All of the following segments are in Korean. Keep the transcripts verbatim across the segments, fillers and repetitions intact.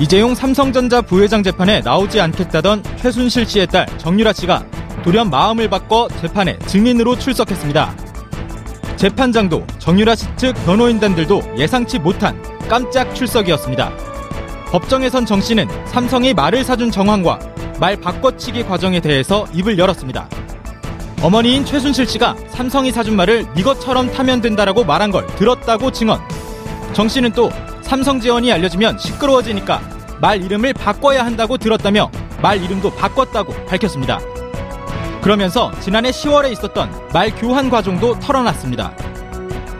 이재용 삼성전자 부회장 재판에 나오지 않겠다던 최순실 씨의 딸 정유라 씨가 돌연 마음을 바꿔 재판에 증인으로 출석했습니다. 재판장도 정유라 씨 측 변호인단들도 예상치 못한 깜짝 출석이었습니다. 법정에선 정 씨는 삼성이 말을 사준 정황과 말 바꿔치기 과정에 대해서 입을 열었습니다. 어머니인 최순실 씨가 삼성이 사준 말을 네 것처럼 타면 된다라고 말한 걸 들었다고 증언. 정 씨는 또 삼성 재원이 알려지면 시끄러워지니까 말 이름을 바꿔야 한다고 들었다며 말 이름도 바꿨다고 밝혔습니다. 그러면서 지난해 시월에 있었던 말 교환 과정도 털어놨습니다.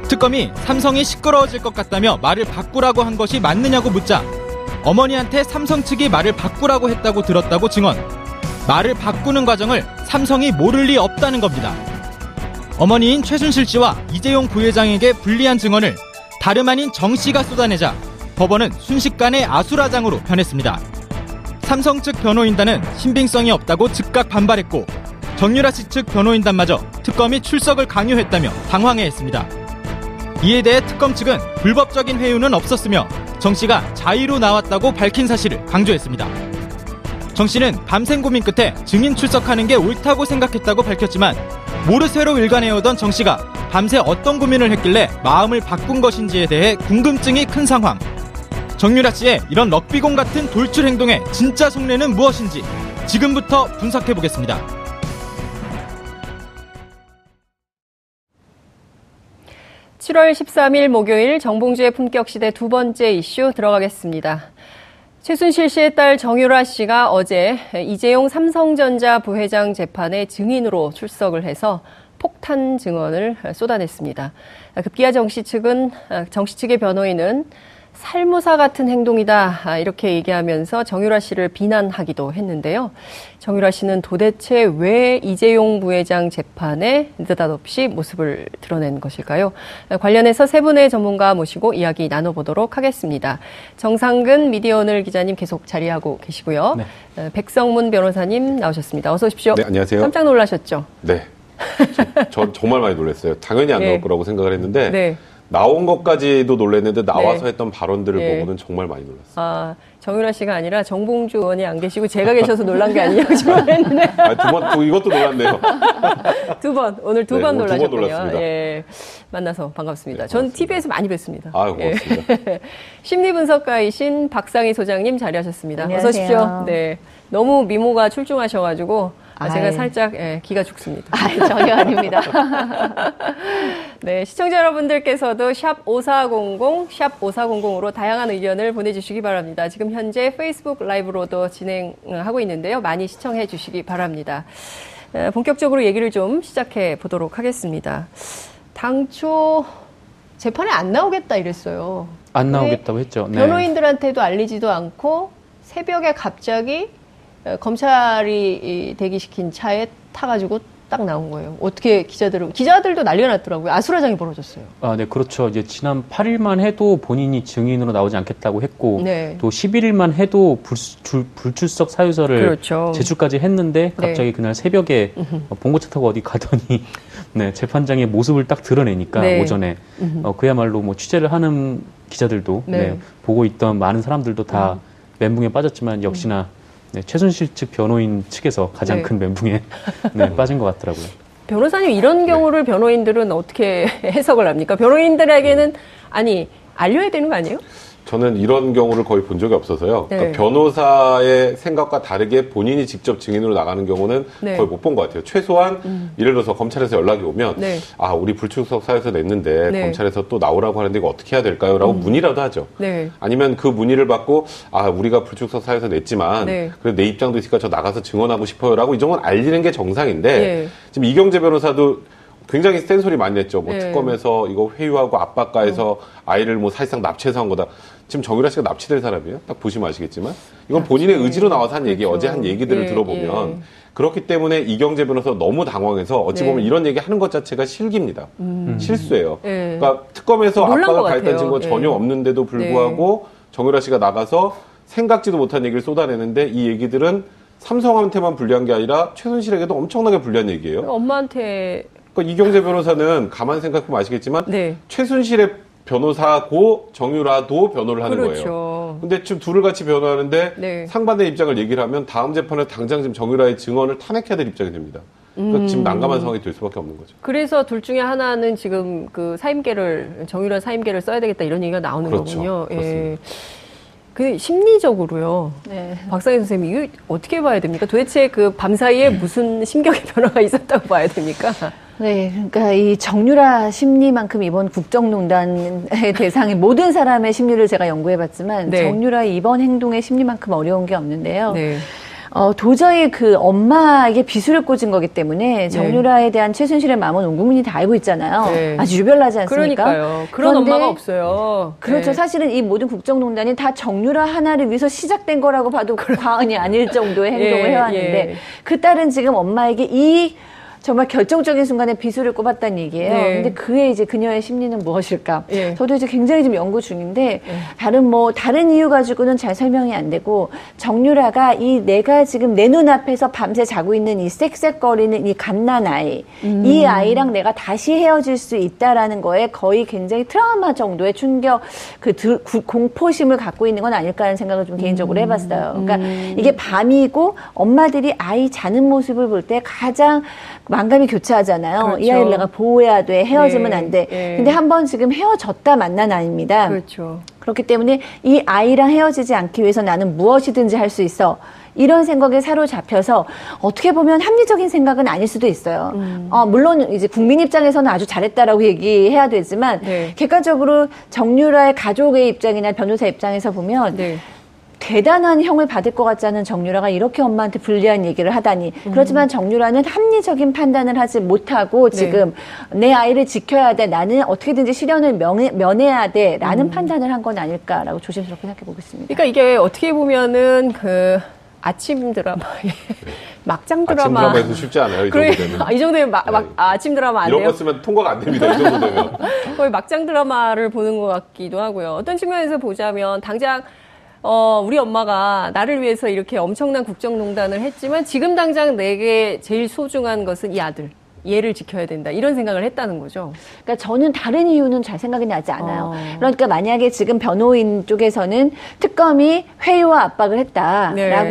특검이 삼성이 시끄러워질 것 같다며 말을 바꾸라고 한 것이 맞느냐고 묻자 어머니한테 삼성 측이 말을 바꾸라고 했다고 들었다고 증언. 말을 바꾸는 과정을 삼성이 모를 리 없다는 겁니다. 어머니인 최순실 씨와 이재용 부회장에게 불리한 증언을 다름 아닌 정 씨가 쏟아내자 법원은 순식간에 아수라장으로 변했습니다. 삼성 측 변호인단은 신빙성이 없다고 즉각 반발했고 정유라 씨 측 변호인단마저 특검이 출석을 강요했다며 당황해했습니다. 이에 대해 특검 측은 불법적인 회유는 없었으며 정 씨가 자의로 나왔다고 밝힌 사실을 강조했습니다. 정 씨는 밤샘 고민 끝에 증인 출석하는 게 옳다고 생각했다고 밝혔지만 모르쇠로 일관해오던 정 씨가 밤새 어떤 고민을 했길래 마음을 바꾼 것인지에 대해 궁금증이 큰 상황. 정유라 씨의 이런 럭비공 같은 돌출 행동의 진짜 속내는 무엇인지 지금부터 분석해보겠습니다. 칠월 십삼일 목요일 정봉주의 품격시대 두 번째 이슈 들어가겠습니다. 최순실 씨의 딸 정유라 씨가 어제 이재용 삼성전자 부회장 재판에 증인으로 출석을 해서 폭탄 증언을 쏟아냈습니다. 급기야 정 씨 측은, 정 씨 측의 변호인은 살모사 같은 행동이다 이렇게 얘기하면서 정유라 씨를 비난하기도 했는데요. 정유라 씨는 도대체 왜 이재용 부회장 재판에 느닷없이 모습을 드러낸 것일까요? 관련해서 세 분의 전문가 모시고 이야기 나눠보도록 하겠습니다. 정상근 미디어 오늘 기자님 계속 자리하고 계시고요. 네. 백성문 변호사님 나오셨습니다. 어서 오십시오. 네, 안녕하세요. 깜짝 놀라셨죠? 네. 저, 저 정말 많이 놀랐어요. 당연히 안 네. 나올 거라고 생각을 했는데 네. 나온 것까지도 놀랐는데 나와서 네. 했던 발언들을 네. 보고는 정말 많이 놀랐어요. 아, 정유라 씨가 아니라 정봉주 의원이 안 계시고 제가 계셔서 놀란 게 아니냐고 질문했는데 아, 두 번, 이것도 놀랐네요. 두 번, 오늘 두 번 네, 놀라셨군요. 두 번 놀랐습니다. 예, 만나서 반갑습니다. 네, 전 티비에서 많이 뵀습니다. 아, 고맙습니다. 예. 심리분석가이신 박상희 소장님 자리하셨습니다. 안녕하세요. 어서 오십시오. 네, 너무 미모가 출중하셔가지고 아, 제가 아이. 살짝 예, 기가 죽습니다. 아이, 전혀 아닙니다. 네, 시청자 여러분들께서도 샵 오사공공, 샵 오사공공으로 다양한 의견을 보내주시기 바랍니다. 지금 현재 페이스북 라이브로도 진행하고 있는데요. 많이 시청해 주시기 바랍니다. 에, 본격적으로 얘기를 좀 시작해 보도록 하겠습니다. 당초 재판에 안 나오겠다 이랬어요. 안 나오겠다고 했죠. 네. 변호인들한테도 알리지도 않고 새벽에 갑자기 검찰이 대기시킨 차에 타가지고 딱 나온 거예요. 어떻게 기자들은, 기자들도 난리가 났더라고요. 아수라장이 벌어졌어요. 아, 네, 그렇죠. 이제 지난 팔일만 해도 본인이 증인으로 나오지 않겠다고 했고, 네. 또 십일일만 해도 불, 줄, 불출석 사유서를 그렇죠. 제출까지 했는데, 갑자기 네. 그날 새벽에 어, 봉고차 타고 어디 가더니, 네, 재판장의 모습을 딱 드러내니까, 네. 오전에. 어, 그야말로 뭐 취재를 하는 기자들도, 네. 네, 보고 있던 많은 사람들도 다 음. 멘붕에 빠졌지만, 역시나, 음. 네, 최순실 측 변호인 측에서 가장 네. 큰 멘붕에 네, 빠진 것 같더라고요. 변호사님, 이런 경우를 네. 변호인들은 어떻게 해석을 합니까? 변호인들에게는 아니 알려야 되는 거 아니에요? 저는 이런 경우를 거의 본 적이 없어서요. 네. 그러니까 변호사의 생각과 다르게 본인이 직접 증인으로 나가는 경우는 네. 거의 못 본 것 같아요. 최소한 음. 예를 들어서 검찰에서 연락이 오면 네. 아, 우리 불출석 사유서 냈는데 네. 검찰에서 또 나오라고 하는데 이거 어떻게 해야 될까요? 라고 음. 문의라도 하죠. 네. 아니면 그 문의를 받고 아, 우리가 불출석 사유서 냈지만 네. 그래도 내 입장도 있으니까 저 나가서 증언하고 싶어요 라고 이 정도는 알리는 게 정상인데 네. 지금 이경재 변호사도 굉장히 센 소리 많이 냈죠. 뭐 네. 특검에서 이거 회유하고 압박가에서 어. 아이를 뭐 사실상 납치해서 한 거다. 지금 정유라 씨가 납치될 사람이에요? 딱 보시면 아시겠지만 이건 본인의 네. 의지로 나와서 한 얘기, 그렇죠. 어제 한 얘기들을 네. 들어보면 네. 그렇기 때문에 이경재 변호사 너무 당황해서 어찌 보면 네. 이런 얘기하는 것 자체가 실기입니다. 음. 실수예요. 네. 그러니까 특검에서 압박을 가했다는 증거 전혀 네. 없는데도 불구하고 네. 정유라 씨가 나가서 생각지도 못한 얘기를 쏟아내는데 이 얘기들은 삼성한테만 불리한 게 아니라 최순실에게도 엄청나게 불리한 얘기예요. 엄마한테... 그러니까 이경재 변호사는 가만 생각해보면 아시겠지만 네. 최순실의 변호사고 정유라도 변호를 하는 그렇죠. 거예요. 근데 지금 둘을 같이 변호하는데 네. 상반된 입장을 얘기를 하면 다음 재판에 당장 지금 정유라의 증언을 탄핵해야 될 입장이 됩니다. 그러니까 음. 지금 난감한 상황이 될 수밖에 없는 거죠. 그래서 둘 중에 하나는 지금 그 사임계를, 정유라 사임계를 써야 되겠다 이런 얘기가 나오는 그렇죠. 거군요. 예. 그 심리적으로요. 네. 박상희 선생님, 이거 어떻게 봐야 됩니까? 도대체 그 밤사이에 무슨 심경의 변화가 있었다고 봐야 됩니까? 네, 그러니까 이 정유라 심리만큼 이번 국정농단의 대상인 모든 사람의 심리를 제가 연구해봤지만 네. 정유라 이번 행동의 심리만큼 어려운 게 없는데요. 네. 어, 도저히 그 엄마에게 비수를 꽂은 거기 때문에 정유라에 네. 대한 최순실의 마음은 온 국민이 다 알고 있잖아요. 네. 아주 유별나지 않습니까? 그러니까요. 그런 엄마가 없어요. 그렇죠. 네. 사실은 이 모든 국정농단이 다 정유라 하나를 위해서 시작된 거라고 봐도 과언이 아닐 정도의 행동을 예, 해왔는데 예. 그 딸은 지금 엄마에게 이 정말 결정적인 순간에 비수를 꼽았다는 얘기예요. 네. 근데 그의 이제 그녀의 심리는 무엇일까? 네. 저도 이제 굉장히 지금 연구 중인데 네. 다른 뭐 다른 이유 가지고는 잘 설명이 안 되고 정유라가 이 내가 지금 내 눈앞에서 밤새 자고 있는 이 쌕쌕거리는 이 갓난 아이, 음. 이 아이랑 내가 다시 헤어질 수 있다라는 거에 거의 굉장히 트라우마 정도의 충격, 그 들, 구, 공포심을 갖고 있는 건 아닐까 하는 생각을 좀 개인적으로 음. 해봤어요. 그러니까 음. 이게 밤이고 엄마들이 아이 자는 모습을 볼 때 가장 만감이 교차하잖아요. 그렇죠. 이 아이를 내가 보호해야 돼. 헤어지면 네, 안 돼. 네. 근데 한번 지금 헤어졌다 만난 아이입니다. 그렇죠. 그렇기 때문에 이 아이랑 헤어지지 않기 위해서 나는 무엇이든지 할 수 있어. 이런 생각에 사로잡혀서 어떻게 보면 합리적인 생각은 아닐 수도 있어요. 음. 어, 물론 이제 국민 입장에서는 아주 잘했다라고 얘기해야 되지만 네. 객관적으로 정유라의 가족의 입장이나 변호사 입장에서 보면 네. 대단한 형을 받을 것 같지 않은 정유라가 이렇게 엄마한테 불리한 얘기를 하다니. 음. 그렇지만 정유라는 합리적인 판단을 하지 못하고 지금 네. 내 아이를 지켜야 돼. 나는 어떻게든지 시련을 명, 면해야 돼. 라는 음. 판단을 한 건 아닐까라고 조심스럽게 생각해 보겠습니다. 그러니까 이게 어떻게 보면은 그 아침 드라마. 막장 드라마. 아침 드라마에서 쉽지 않아요. 이 그래, 정도 되면. 아, 이 정도에 막, 네. 막 아, 아침 드라마 안 돼요? 이런 거 쓰면 통과가 안 됩니다. 이 정도 되면. 거의 막장 드라마를 보는 것 같기도 하고요. 어떤 측면에서 보자면 당장 어, 우리 엄마가 나를 위해서 이렇게 엄청난 국정농단을 했지만 지금 당장 내게 제일 소중한 것은 이 아들. 얘를 지켜야 된다. 이런 생각을 했다는 거죠. 그러니까 저는 다른 이유는 잘 생각이 나지 않아요. 어. 그러니까 만약에 지금 변호인 쪽에서는 특검이 회유와 압박을 했다라고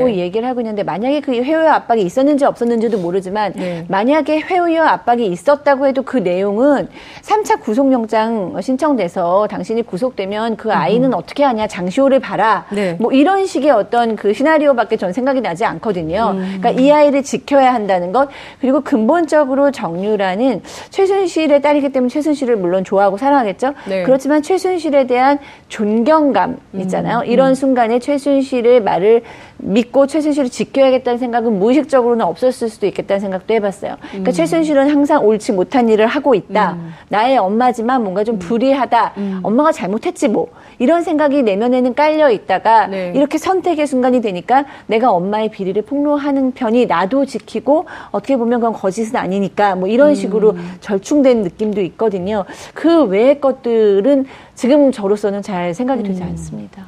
네. 얘기를 하고 있는데 만약에 그 회유와 압박이 있었는지 없었는지도 모르지만 네. 만약에 회유와 압박이 있었다고 해도 그 내용은 삼 차 구속영장 신청돼서 당신이 구속되면 그 아이는 음. 어떻게 하냐, 장시호를 봐라. 네. 뭐 이런 식의 어떤 그 시나리오밖에 전 생각이 나지 않거든요. 음. 그러니까 이 아이를 지켜야 한다는 것, 그리고 근본적으로 정유라는 최순실의 딸이기 때문에 최순실을 물론 좋아하고 사랑하겠죠. 네. 그렇지만 최순실에 대한 존경감 있잖아요. 음, 이런 음. 순간에 최순실의 말을 믿고 최순실을 지켜야겠다는 생각은 무의식적으로는 없었을 수도 있겠다는 생각도 해봤어요. 그러니까 음. 최순실은 항상 옳지 못한 일을 하고 있다. 음. 나의 엄마지만 뭔가 좀 불의하다. 음. 엄마가 잘못했지 뭐. 이런 생각이 내면에는 깔려 있다가 네. 이렇게 선택의 순간이 되니까 내가 엄마의 비리를 폭로하는 편이 나도 지키고 어떻게 보면 그건 거짓은 아니니까 뭐 이런 식으로 음. 절충된 느낌도 있거든요. 그 외의 것들은 지금 저로서는 잘 생각이 음. 되지 않습니다.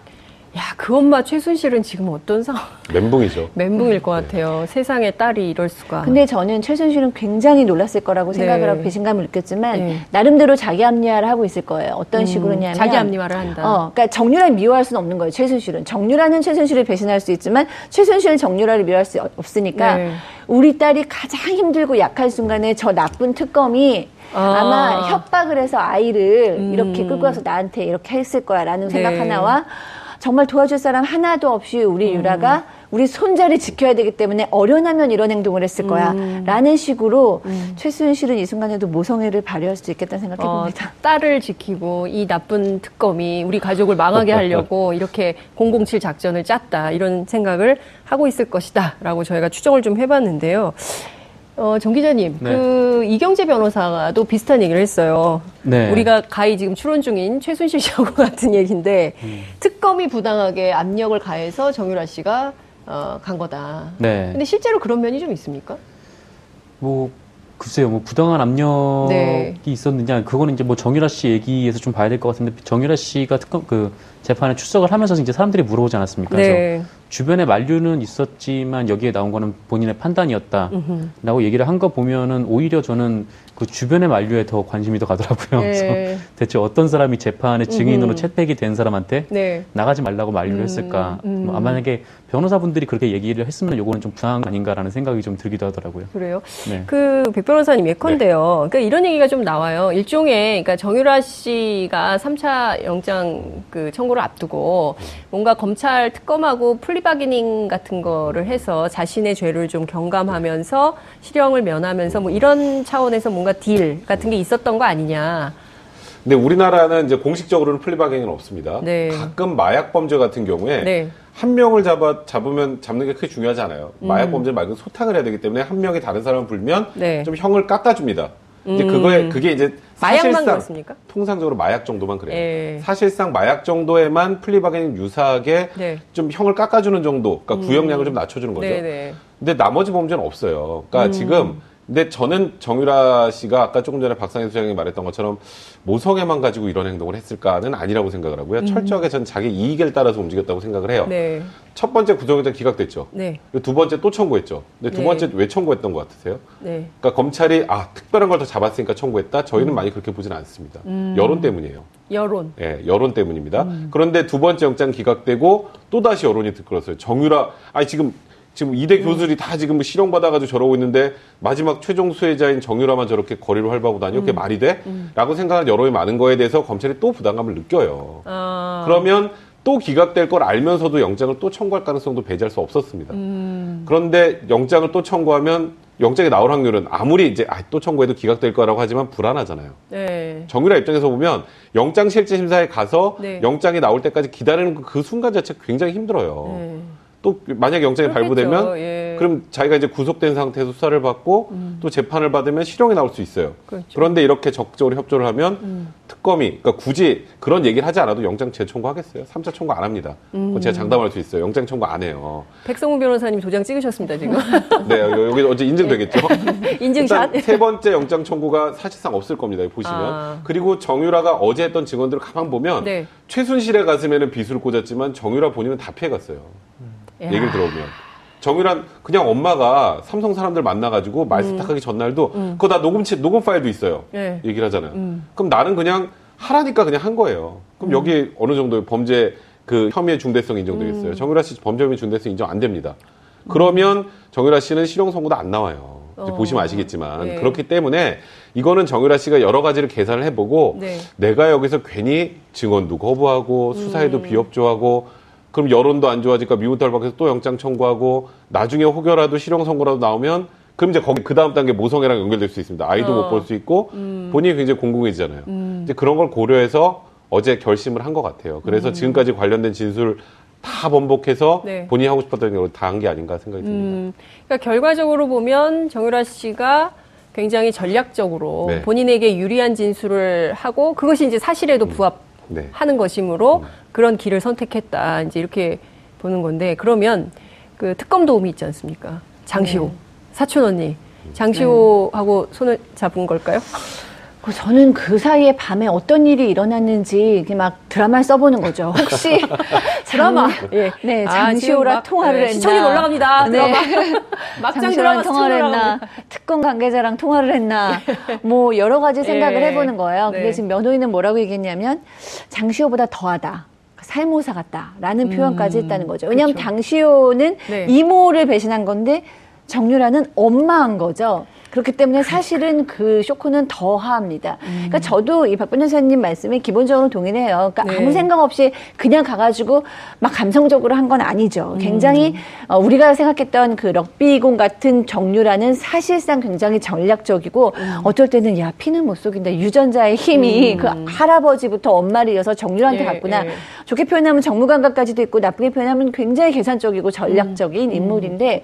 야, 그 엄마 최순실은 지금 어떤 상황? 멘붕이죠. 멘붕일 것 같아요. 네. 세상에 딸이 이럴 수가. 근데 저는 최순실은 굉장히 놀랐을 거라고 생각을 네. 하고 배신감을 느꼈지만 네. 나름대로 자기 합리화를 하고 있을 거예요. 어떤 음, 식으로냐면 자기 합리화를 한다. 어, 그러니까 정유라를 미워할 수는 없는 거예요. 최순실은 정유라는 최순실을 배신할 수 있지만 최순실은 정유라를 미워할 수 없으니까 네. 우리 딸이 가장 힘들고 약한 순간에 저 나쁜 특검이 아. 아마 협박을 해서 아이를 음. 이렇게 끌고 와서 나한테 이렇게 했을 거야라는 네. 생각 하나와. 정말 도와줄 사람 하나도 없이 우리 유라가 음. 우리 손자를 지켜야 되기 때문에 어련하면 이런 행동을 했을 거야 음. 라는 식으로 음. 최순실은 이 순간에도 모성애를 발휘할 수도 있겠다는 생각해 봅니다. 어, 딸을 지키고 이 나쁜 특검이 우리 가족을 망하게 하려고 이렇게 공공칠 작전을 짰다 이런 생각을 하고 있을 것이다 라고 저희가 추정을 좀 해봤는데요. 어, 정 기자님, 네. 그 이경재 변호사도 비슷한 얘기를 했어요. 네. 우리가 가히 지금 추론 중인 최순실 씨하고 같은 얘기인데 음. 특검이 부당하게 압력을 가해서 정유라 씨가 어, 간 거다. 네. 근데 실제로 그런 면이 좀 있습니까? 뭐 글쎄요, 뭐 부당한 압력이 네. 있었느냐, 그거는 이제 뭐 정유라 씨 얘기에서 좀 봐야 될 것 같은데 정유라 씨가 특검 그 재판에 출석을 하면서 이제 사람들이 물어보지 않았습니까? 네. 그래서 주변에 만류는 있었지만 여기에 나온 거는 본인의 판단이었다라고 얘기를 한 거 보면은 오히려 저는 그 주변의 만류에 더 관심이 더 가더라고요. 네. 그래서 대체 어떤 사람이 재판의 증인으로 음흠. 채택이 된 사람한테 네. 나가지 말라고 만류를 했을까? 음. 음. 만약에 변호사분들이 그렇게 얘기를 했으면 요거는 좀 부당한 거 아닌가라는 생각이 좀 들기도 하더라고요. 그래요? 네. 그 백 변호사님 예컨대요. 네. 그러니까 이런 얘기가 좀 나와요. 일종의 그러니까 정유라 씨가 삼 차 영장 그 청구를 앞두고 뭔가 검찰 특검하고 풀리 바게닝 같은 거를 해서 자신의 죄를 좀 경감하면서 실형을 면하면서 뭐 이런 차원에서 뭔가 딜 같은 게 있었던 거 아니냐. 근데 우리나라는 이제 공식적으로는 플리바게닝은 없습니다. 네. 가끔 마약 범죄 같은 경우에 네. 한 명을 잡아, 잡으면 잡는 게 크게 중요하지 않아요. 음. 마약 범죄 말고 소탕을 해야 되기 때문에 한 명이 다른 사람을 불면 네. 좀 형을 깎아줍니다. 이제 그거에, 그게 이제 사실상 마약만 통상적으로 마약 정도만 그래요. 예. 사실상 마약 정도에만 플리바게닝 유사하게 네. 좀 형을 깎아주는 정도, 그러니까 음. 구형량을 좀 낮춰주는 거죠. 네네. 근데 나머지 범죄는 없어요. 그러니까 음. 지금 근데 저는 정유라 씨가 아까 조금 전에 박상희 소장이 말했던 것처럼 모성애만 가지고 이런 행동을 했을까는 아니라고 생각을 하고요. 음. 철저하게 전 자기 이익에 따라서 움직였다고 생각을 해요. 네. 첫 번째 구속영장 기각됐죠. 네. 두 번째 또 청구했죠. 근데 두 네. 번째 왜 청구했던 것 같으세요? 네. 그러니까 검찰이 아 특별한 걸 더 잡았으니까 청구했다. 저희는 음. 많이 그렇게 보진 않습니다. 음. 여론 때문이에요. 여론. 예, 네, 여론 때문입니다. 음. 그런데 두 번째 영장 기각되고 또 다시 여론이 들끓었어요. 정유라 아니 지금. 지금 이대 음. 교수들이 다 지금 실형받아가지고 저러고 있는데 마지막 최종 수혜자인 정유라만 저렇게 거리로 활보하고 다녀? 음. 그게 말이 돼? 음. 라고 생각하는 여론이 많은 거에 대해서 검찰이 또 부담감을 느껴요. 아. 그러면 또 기각될 걸 알면서도 영장을 또 청구할 가능성도 배제할 수 없었습니다. 음. 그런데 영장을 또 청구하면 영장이 나올 확률은 아무리 이제 아, 또 청구해도 기각될 거라고 하지만 불안하잖아요. 네. 정유라 입장에서 보면 영장실질심사에 가서 네. 영장이 나올 때까지 기다리는 그 순간 자체가 굉장히 힘들어요. 네. 또 만약에 영장이 그렇겠죠. 발부되면 예. 그럼 자기가 이제 구속된 상태에서 수사를 받고 음. 또 재판을 받으면 실형이 나올 수 있어요. 그렇죠. 그런데 이렇게 적극적으로 협조를 하면 음. 특검이 그러니까 굳이 그런 얘기를 하지 않아도 영장 재청구하겠어요? 삼 차 청구 안 합니다. 음. 그건 제가 장담할 수 있어요. 영장 청구 안 해요. 백성문 변호사님 도장 찍으셨습니다 지금. 네, 여기 어제 인증되겠죠. 인증샷. 세 번째 영장 청구가 사실상 없을 겁니다. 보시면. 아. 그리고 정유라가 어제 했던 증언들을 가만 보면 네. 최순실의 가슴에는 빗을 꽂았지만 정유라 본인은 다 피해갔어요. 얘기를 들어보면. 정유란, 그냥 엄마가 삼성 사람들 만나가지고 말세탁하기 음. 전날도, 음. 그거 다 녹음치, 녹음 파일도 있어요. 네. 얘기를 하잖아요. 음. 그럼 나는 그냥 하라니까 그냥 한 거예요. 그럼 음. 여기 어느 정도 범죄, 그 혐의의 중대성 인정되겠어요. 음. 정유라 씨 범죄 혐의 중대성 인정 안 됩니다. 그러면 음. 정유라 씨는 실형 선고도 안 나와요. 이제 어. 보시면 아시겠지만. 네. 그렇기 때문에 이거는 정유라 씨가 여러 가지를 계산을 해보고, 네. 내가 여기서 괜히 증언도 거부하고, 수사에도 음. 비협조하고, 그럼 여론도 안 좋아지니까 미문털박에서 또 영장 청구하고 나중에 혹여라도 실형 선고라도 나오면 그럼 이제 거기 그 다음 단계 모성애랑 연결될 수 있습니다. 아이도 어. 못 볼 수 있고 음. 본인이 굉장히 공공해지잖아요. 음. 이제 그런 걸 고려해서 어제 결심을 한 것 같아요. 그래서 음. 지금까지 관련된 진술을 다 번복해서 네. 본인이 하고 싶었던 걸 다 한 게 아닌가 생각이 듭니다. 음. 그러니까 결과적으로 보면 정유라 씨가 굉장히 전략적으로 네. 본인에게 유리한 진술을 하고 그것이 이제 사실에도 부합. 음. 네. 하는 것이므로 음. 그런 길을 선택했다. 이제 이렇게 보는 건데 그러면 그 특검 도움이 있지 않습니까? 장시호 네. 사촌 언니 장시호하고 네. 손을 잡은 걸까요? 저는 그 사이에 밤에 어떤 일이 일어났는지 막 드라마를 써보는 거죠. 혹시 드라마? 예. 네, 장시호랑 아, 통화를 네, 했나? 시청률 올라갑니다. 네. 막장 드라마 통화를 했나? 특검 관계자랑 통화를 했나? 뭐 여러 가지 생각을 예. 해보는 거예요. 근데 네. 지금 변호인은 뭐라고 얘기했냐면 장시호보다 더하다. 살모사 같다라는 음, 표현까지 했다는 거죠. 왜냐하면 그렇죠. 장시호는 네. 이모를 배신한 건데 정유라는 엄마한 거죠. 그렇기 때문에 사실은 그 쇼크는 더합니다. 음. 그러니까 저도 이 박 변호사님 말씀에 기본적으로 동의를 해요. 그러니까 네. 아무 생각 없이 그냥 가가지고 막 감성적으로 한 건 아니죠. 굉장히 음. 어, 우리가 생각했던 그 럭비공 같은 정유라는 사실상 굉장히 전략적이고 음. 어떨 때는 야 피는 못 속인다. 유전자의 힘이 음. 그 할아버지부터 엄마를 이어서 정유라한테 예, 갔구나. 예. 좋게 표현하면 정무감각까지도 있고 나쁘게 표현하면 굉장히 계산적이고 전략적인 음. 인물인데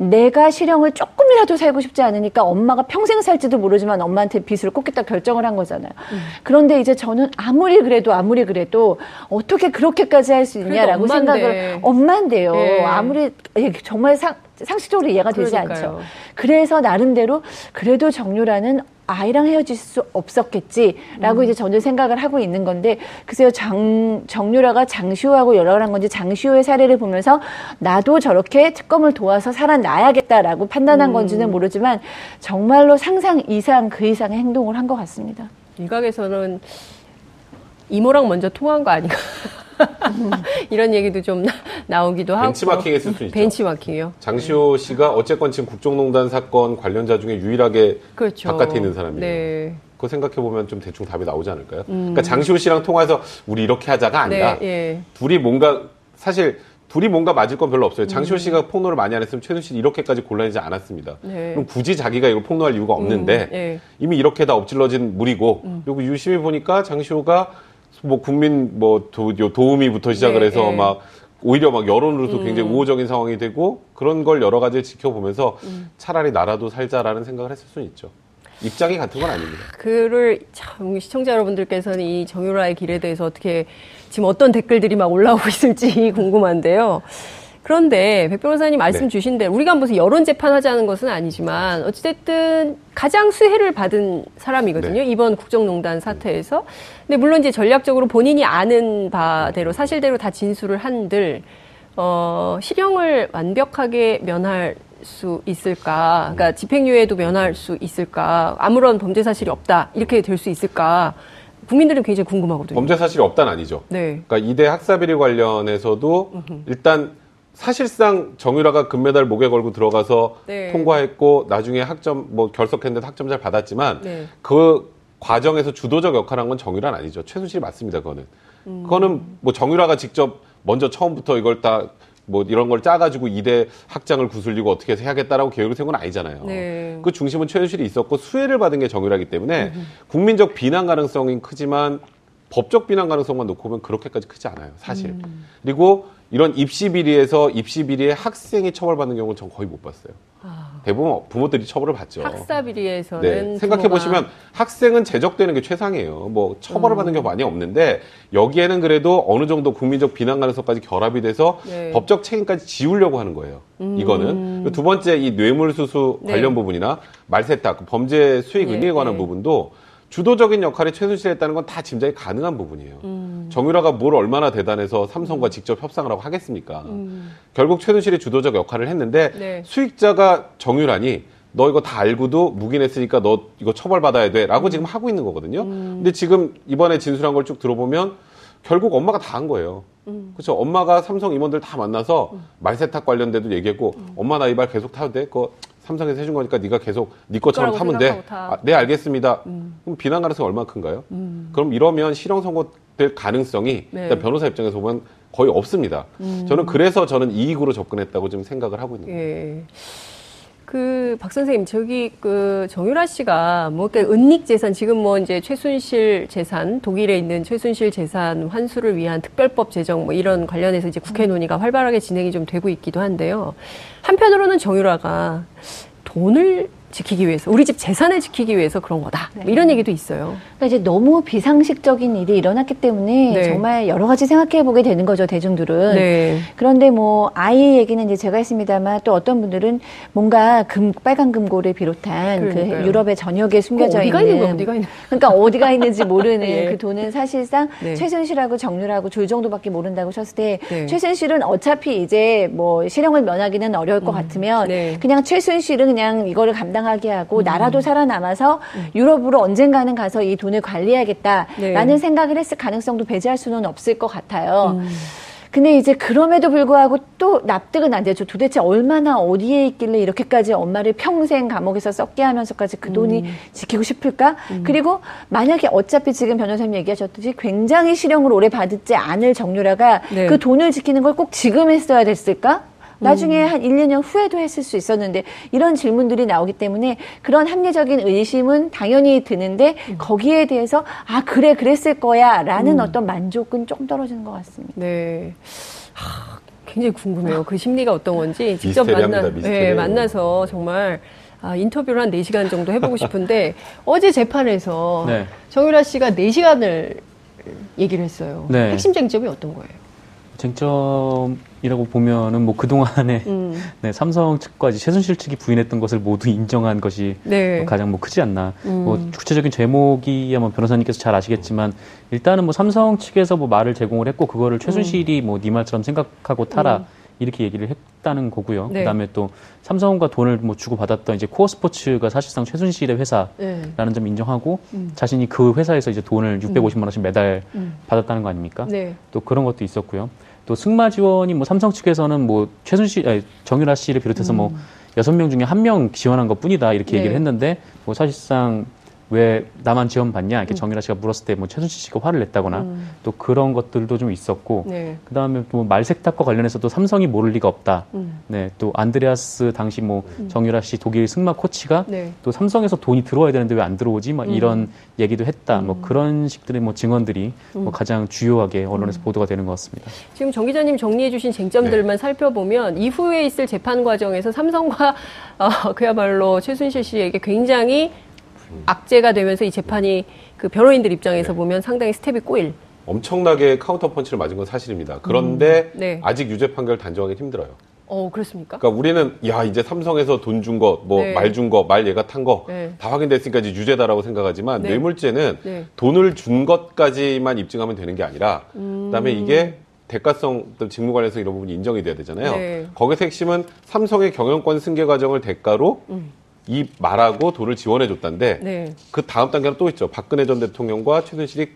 음. 내가 실형을 조금이라도 살고 싶지 않으니까 엄마가 평생 살지도 모르지만 엄마한테 빚을 꽂겠다 결정을 한 거잖아요. 음. 그런데 이제 저는 아무리 그래도 아무리 그래도 어떻게 그렇게까지 할 수 있냐라고 그러니까 생각을 엄마인데요. 네. 아무리 정말 상, 상식적으로 이해가 그러니까요. 되지 않죠. 그래서 나름대로 그래도 정유라는 아이랑 헤어질 수 없었겠지라고 음. 이제 저는 생각을 하고 있는 건데 글쎄요 장, 정유라가 장시호하고 연락을 한 건지 장시호의 사례를 보면서 나도 저렇게 특검을 도와서 살아나야겠다라고 판단한 음. 건지는 모르지만 정말로 상상 이상 그 이상의 행동을 한 것 같습니다. 일각에서는 이모랑 먼저 통화한 거 아닌가 이런 얘기도 좀 나오기도 하고 벤치마킹 했을 수는 있죠. 벤치마킹이요. 장시호 씨가 어쨌건 지금 국정농단 사건 관련자 중에 유일하게 그렇죠. 바깥에 있는 사람이에요. 네. 그거 생각해보면 좀 대충 답이 나오지 않을까요? 음. 그러니까 장시호 씨랑 통화해서 우리 이렇게 하자가 아니라 네, 예. 둘이 뭔가 사실 둘이 뭔가 맞을 건 별로 없어요. 장시호 씨가 폭로를 많이 안 했으면 최순실이 이렇게까지 곤란하지 않았습니다. 네. 그럼 굳이 자기가 이걸 폭로할 이유가 없는데 음, 예. 이미 이렇게 다 엎질러진 물이고 음. 그리고 유심히 보니까 장시호가 뭐 국민 뭐 도, 도우미부터 시작을 네, 해서 네. 막 오히려 막 여론으로서 음. 굉장히 우호적인 상황이 되고 그런 걸 여러 가지 지켜보면서 음. 차라리 나라도 살자라는 생각을 했을 수는 있죠. 입장이 같은 건 아닙니다. 그를 참 시청자 여러분들께서는 이 정유라의 길에 대해서 어떻게 지금 어떤 댓글들이 막 올라오고 있을지 궁금한데요. 그런데 백 변호사님 말씀 네. 주신 대로 우리가 무슨 여론 재판하자는 것은 아니지만 어찌됐든 가장 수혜를 받은 사람이거든요. 네. 이번 국정농단 사태에서. 근데 물론 이제 전략적으로 본인이 아는 바대로 사실대로 다 진술을 한들 어, 실형을 완벽하게 면할 수 있을까? 그러니까 집행유예도 면할 수 있을까? 아무런 범죄 사실이 없다. 이렇게 될 수 있을까? 국민들은 굉장히 궁금하거든요. 범죄 사실이 없다는 아니죠. 네. 그러니까 이대 학사비리 관련해서도 으흠. 일단 사실상 정유라가 금메달 목에 걸고 들어가서 네. 통과했고 나중에 학점 뭐 결석했는데 학점 잘 받았지만 네. 그 과정에서 주도적 역할을 한 건 정유라는 아니죠. 최순실이 맞습니다. 그거는 음. 그거는 뭐 정유라가 직접 먼저 처음부터 이걸 다 뭐 이런 걸 짜가지고 이대 학장을 구슬리고 어떻게 해서 해야겠다라고 계획을 세운 건 아니잖아요. 네. 그 중심은 최순실이 있었고 수혜를 받은 게 정유라이기 때문에 음. 국민적 비난 가능성은 크지만 법적 비난 가능성만 놓고 보면 그렇게까지 크지 않아요. 사실. 음. 그리고 이런 입시 비리에서 입시 비리에 학생이 처벌받는 경우는 전 거의 못 봤어요. 아... 대부분 부모들이 처벌을 받죠. 학사 비리에서는 네, 생각해 보시면 부모가... 학생은 제적되는 게 최상이에요. 뭐 처벌을 음... 받는 경우 많이 없는데 여기에는 그래도 어느 정도 국민적 비난 가능성까지 결합이 돼서 네. 법적 책임까지 지우려고 하는 거예요. 음... 이거는 두 번째 이 뇌물수수 관련 네. 부분이나 말세탁 범죄 수익 네, 의미에 관한 네. 부분도. 주도적인 역할이 최순실이 했다는 건 다 짐작이 가능한 부분이에요. 음. 정유라가 뭘 얼마나 대단해서 삼성과 직접 협상을 하고 하겠습니까? 음. 결국 최순실이 주도적 역할을 했는데 네. 수익자가 정유라니 너 이거 다 알고도 묵인했으니까 너 이거 처벌받아야 돼 라고 음. 지금 하고 있는 거거든요. 음. 근데 지금 이번에 진술한 걸 쭉 들어보면 결국 엄마가 다 한 거예요. 음. 그렇죠. 엄마가 삼성 임원들 다 만나서 음. 말세탁 관련돼도 얘기했고 음. 엄마 나 이 말 계속 타도 돼? 그거 삼성에서 해준 거니까 네가 계속 네 것처럼 타면 돼. 아, 네 알겠습니다. 음. 그럼 비난 가능성이 얼마나 큰가요? 음. 그럼 이러면 실형 선고될 가능성이 네. 일단 변호사 입장에서 보면 거의 없습니다. 음. 저는 그래서 저는 이익으로 접근했다고 지금 생각을 하고 있는 예. 거예요. 그 박 선생님 저기 그 정유라 씨가 뭐 그러니까 은닉 재산 지금 뭐 이제 최순실 재산 독일에 있는 최순실 재산 환수를 위한 특별법 제정 뭐 이런 관련해서 이제 국회 논의가 활발하게 진행이 좀 되고 있기도 한데요. 한편으로는 정유라가 돈을 지키기 위해서, 우리 집 재산을 지키기 위해서 그런 거다. 네. 이런 얘기도 있어요. 그러니까 이제 너무 비상식적인 일이 일어났기 때문에 네. 정말 여러 가지 생각해보게 되는 거죠, 대중들은. 네. 그런데 뭐 아이 얘기는 이제 제가 했습니다만 또 어떤 분들은 뭔가 금, 빨간 금고를 비롯한 그 유럽의 전역에 숨겨져 어디가 있는, 있는 어디가 있는 그러니까 어디가 있는지 모르는 네. 그 돈은 사실상 네. 최순실하고 정유라하고 둘 정도밖에 모른다고 쳤을 때 네. 최순실은 어차피 이제 뭐 실형을 면하기는 어려울 것 음. 같으면 네. 그냥 최순실은 그냥 이거를 감당 하게 하고 음. 나라도 살아남아서 음. 유럽으로 언젠가는 가서 이 돈을 관리해야겠다라는 네. 생각을 했을 가능성도 배제할 수는 없을 것 같아요. 음. 근데 이제 그럼에도 불구하고 또 납득은 안 되죠. 도대체 얼마나 어디에 있길래 이렇게까지 엄마를 평생 감옥에서 썩게 하면서까지 그 돈이 음. 지키고 싶을까? 음. 그리고 만약에 어차피 지금 변호사님 얘기하셨듯이 굉장히 실형을 오래 받지 않을 정유라가 네. 그 돈을 지키는 걸 꼭 지금 했어야 됐을까? 나중에 음. 한 일, 이 년 후에도 했을 수 있었는데 이런 질문들이 나오기 때문에 그런 합리적인 의심은 당연히 드는데 음. 거기에 대해서 아 그래 그랬을 거야 라는 음. 어떤 만족은 조금 떨어지는 것 같습니다. 네, 하, 굉장히 궁금해요. 그 심리가 어떤 건지 직접 만나, 네, 만나서 정말 아, 인터뷰를 한 네 시간 정도 해보고 싶은데 어제 재판에서 네. 정유라 씨가 네 시간을 얘기를 했어요. 네. 핵심 쟁점이 어떤 거예요? 쟁점이라고 보면은 뭐 그동안에 음. 네, 삼성 측까지 최순실 측이 부인했던 것을 모두 인정한 것이 네. 가장 뭐 크지 않나. 음. 뭐 구체적인 제목이야 뭐 변호사님께서 잘 아시겠지만 일단은 뭐 삼성 측에서 뭐 말을 제공을 했고 그거를 최순실이 음. 뭐 네 말처럼 생각하고 타라. 음. 이렇게 얘기를 했다는 거고요. 네. 그다음에 또 삼성과 돈을 뭐 주고 받았던 이제 코어 스포츠가 사실상 최순실의 회사라는 네. 점 인정하고 음. 자신이 그 회사에서 이제 돈을 육백오십만 원씩 매달 음. 받았다는 거 아닙니까? 네. 또 그런 것도 있었고요. 또 승마 지원이 뭐 삼성 측에서는 뭐 최순실, 아니, 정유라 씨를 비롯해서 음. 뭐 여섯 명 중에 한 명 지원한 것 뿐이다 이렇게 네. 얘기를 했는데 뭐 사실상 왜 나만 지원받냐 이렇게 음. 정유라 씨가 물었을 때 뭐 최순실 씨가 화를 냈다거나 음. 또 그런 것들도 좀 있었고 네. 그 다음에 뭐 말세탁과 관련해서도 삼성이 모를 리가 없다. 음. 네, 또 안드레아스 당시 뭐 음. 정유라 씨 독일 승마 코치가 네. 또 삼성에서 돈이 들어와야 되는데 왜 안 들어오지? 막 음. 이런 얘기도 했다. 음. 뭐 그런 식들의 뭐 증언들이 음. 뭐 가장 주요하게 언론에서 음. 보도가 되는 것 같습니다. 지금 정 기자님 정리해주신 쟁점들만 네. 살펴보면 이후에 있을 재판 과정에서 삼성과 어, 그야말로 최순실 씨에게 굉장히 악재가 되면서 이 재판이 그 변호인들 입장에서 네. 보면 상당히 스텝이 꼬일. 엄청나게 카운터 펀치를 맞은 건 사실입니다. 그런데 음, 네. 아직 유죄 판결 단정하기 힘들어요. 어, 그렇습니까? 그러니까 우리는 야 이제 삼성에서 돈 준 거, 뭐 말 준 거, 말 얘가 탄 거 다 네. 확인됐으니까 이제 유죄다라고 생각하지만 네. 뇌물죄는 네. 돈을 준 것까지만 입증하면 되는 게 아니라 음. 그다음에 이게 대가성, 직무 관련해서 이런 부분이 인정이 돼야 되잖아요. 네. 거기서 핵심은 삼성의 경영권 승계 과정을 대가로 음. 이 말하고 돈을 지원해줬다는데 네. 그 다음 단계는 또 있죠. 박근혜 전 대통령과 최순실이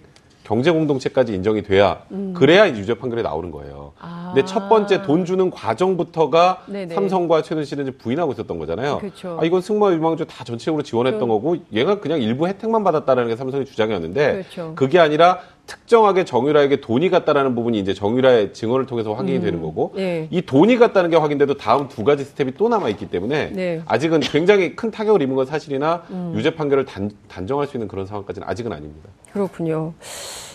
경제공동체까지 인정이 돼야 음. 그래야 유죄 판결이 나오는 거예요. 아. 근데 첫 번째 돈 주는 과정부터가 네네. 삼성과 최순실은 부인하고 있었던 거잖아요. 그쵸. 아 이건 승마 유망주 다 전체적으로 지원했던 그... 거고 얘가 그냥 일부 혜택만 받았다는 게 삼성의 주장이었는데 그쵸. 그게 아니라 특정하게 정유라에게 돈이 갔다라는 부분이 이제 정유라의 증언을 통해서 확인이 음, 되는 거고 네. 이 돈이 갔다는 게 확인돼도 다음 두 가지 스텝이 또 남아있기 때문에 네. 아직은 굉장히 큰 타격을 입은 건 사실이나 음. 유죄 판결을 단, 단정할 수 있는 그런 상황까지는 아직은 아닙니다. 그렇군요.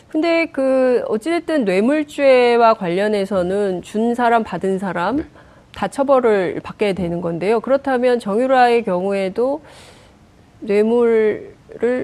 근데 그 어찌됐든 뇌물죄와 관련해서는 준 사람 받은 사람 네. 다 처벌을 받게 되는 건데요. 그렇다면 정유라의 경우에도 뇌물을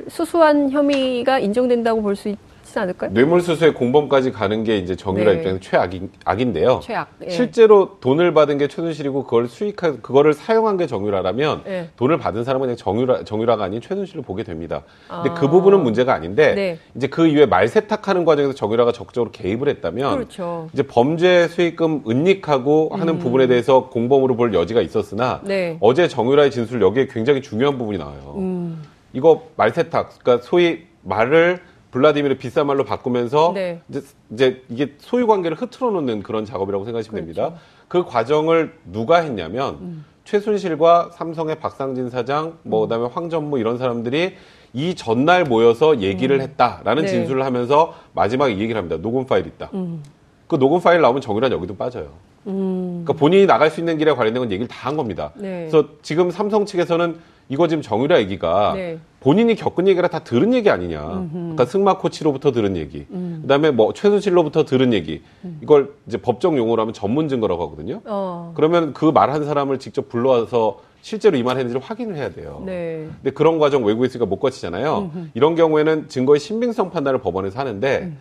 수수한 혐의가 인정된다고 볼 수 있 않을까요? 뇌물수수의 공범까지 가는 게 이제 정유라 네. 입장에서 최악인데요. 최악. 예. 실제로 돈을 받은 게 최순실이고 그걸 수익한 그거를 사용한 게 정유라라면 예. 돈을 받은 사람은 그냥 정유라 정유라가 아닌 최순실을 보게 됩니다. 아. 근데 그 부분은 문제가 아닌데 네. 이제 그 이후에 말세탁하는 과정에서 정유라가 적극적으로 개입을 했다면 그렇죠. 이제 범죄 수익금 은닉하고 하는 음. 부분에 대해서 공범으로 볼 여지가 있었으나 네. 어제 정유라의 진술 여기에 굉장히 중요한 부분이 나와요. 음. 이거 말세탁, 그러니까 소위 말을 블라디미르 비싼 말로 바꾸면서 네. 이제, 이제 이게 소유 관계를 흐트러 놓는 그런 작업이라고 생각하시면 그렇죠. 됩니다. 그 과정을 누가 했냐면 음. 최순실과 삼성의 박상진 사장, 뭐 그다음에 황전무 이런 사람들이 이 전날 모여서 얘기를 음. 했다라는 네. 진술을 하면서 마지막에 이 얘기를 합니다. 녹음 파일 있다. 음. 그 녹음 파일 나오면 정유란 여기도 빠져요. 음. 그러니까 본인이 나갈 수 있는 길에 관련된 건 얘기를 다 한 겁니다. 네. 그래서 지금 삼성 측에서는 이거 지금 정유라 얘기가 네. 본인이 겪은 얘기라 다 들은 얘기 아니냐. 음흠. 그러니까 승마 코치로부터 들은 얘기, 음. 그다음에 뭐 최순실로부터 들은 얘기. 음. 이걸 이제 법정 용어로 하면 전문 증거라고 하거든요. 어. 그러면 그 말한 사람을 직접 불러와서 실제로 이만했는지를 확인을 해야 돼요. 네. 근데 그런 과정 외국에 있으니까 못 거치잖아요. 음흠. 이런 경우에는 증거의 신빙성 판단을 법원에서 하는데 음.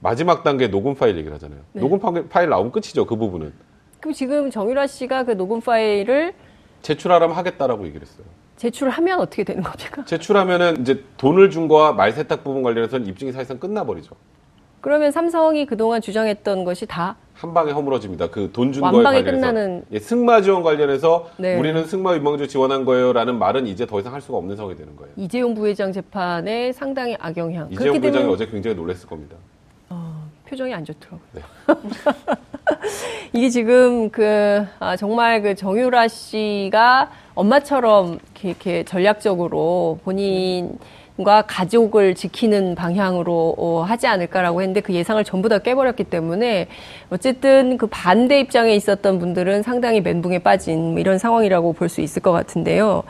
마지막 단계 녹음 파일 얘기를 하잖아요. 네. 녹음 파일 나오면 끝이죠. 그 부분은. 그럼 지금 정유라 씨가 그 녹음 파일을 제출하라면 하겠다라고 얘기를 했어요. 제출하면 어떻게 되는 겁니까? 제출하면은 이제 돈을 준 거와 말세탁 부분 관련해서는 입증이 사실상 끝나버리죠. 그러면 삼성이 그동안 주장했던 것이 다 한 방에 허물어집니다. 그 돈 준 거에 관련해서. 끝나는... 예, 승마 지원 관련해서 네. 우리는 승마 유망주 지원한 거예요라는 말은 이제 더 이상 할 수가 없는 상황이 되는 거예요. 이재용 부회장 재판에 상당히 악영향. 이재용 부회장이 되면... 어제 굉장히 놀랐을 겁니다. 어, 표정이 안 좋더라고요. 네. 이게 지금 그 아, 정말 그 정유라 씨가 엄마처럼 이렇게, 이렇게 전략적으로 본인 과 가족을 지키는 방향으로 어, 하지 않을까라고 했는데 그 예상을 전부 다 깨버렸기 때문에 어쨌든 그 반대 입장에 있었던 분들은 상당히 멘붕에 빠진 이런 상황이라고 볼 수 있을 것 같은데요.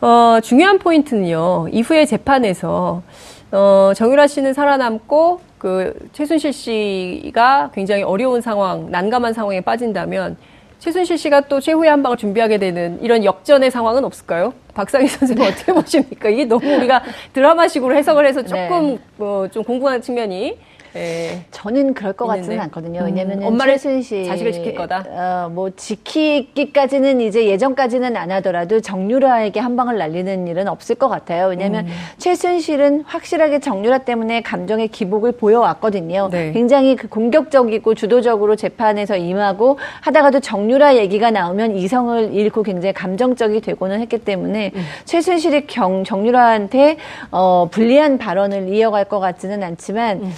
어, 중요한 포인트는요. 이후에 재판에서 어, 정유라 씨는 살아남고 그 최순실 씨가 굉장히 어려운 상황, 난감한 상황에 빠진다면 최순실 씨가 또 최후의 한 방을 준비하게 되는 이런 역전의 상황은 없을까요? 박상희 선생님 어떻게 보십니까? 이게 너무 우리가 드라마식으로 해석을 해서 조금 네. 어, 좀 공부하는 측면이 예, 저는 그럴 것 있는데. 같지는 않거든요. 왜냐하면 음, 엄마를 최순실, 자식을 지킬 거다. 어, 뭐 지키기까지는 이제 예전까지는 안 하더라도 정유라에게 한 방을 날리는 일은 없을 것 같아요. 왜냐하면 음. 최순실은 확실하게 정유라 때문에 감정의 기복을 보여왔거든요. 네. 굉장히 그 공격적이고 주도적으로 재판에서 임하고 하다가도 정유라 얘기가 나오면 이성을 잃고 굉장히 감정적이 되고는 했기 때문에 음. 최순실이 경, 정유라한테 어, 불리한 발언을 이어갈 것 같지는 않지만 음.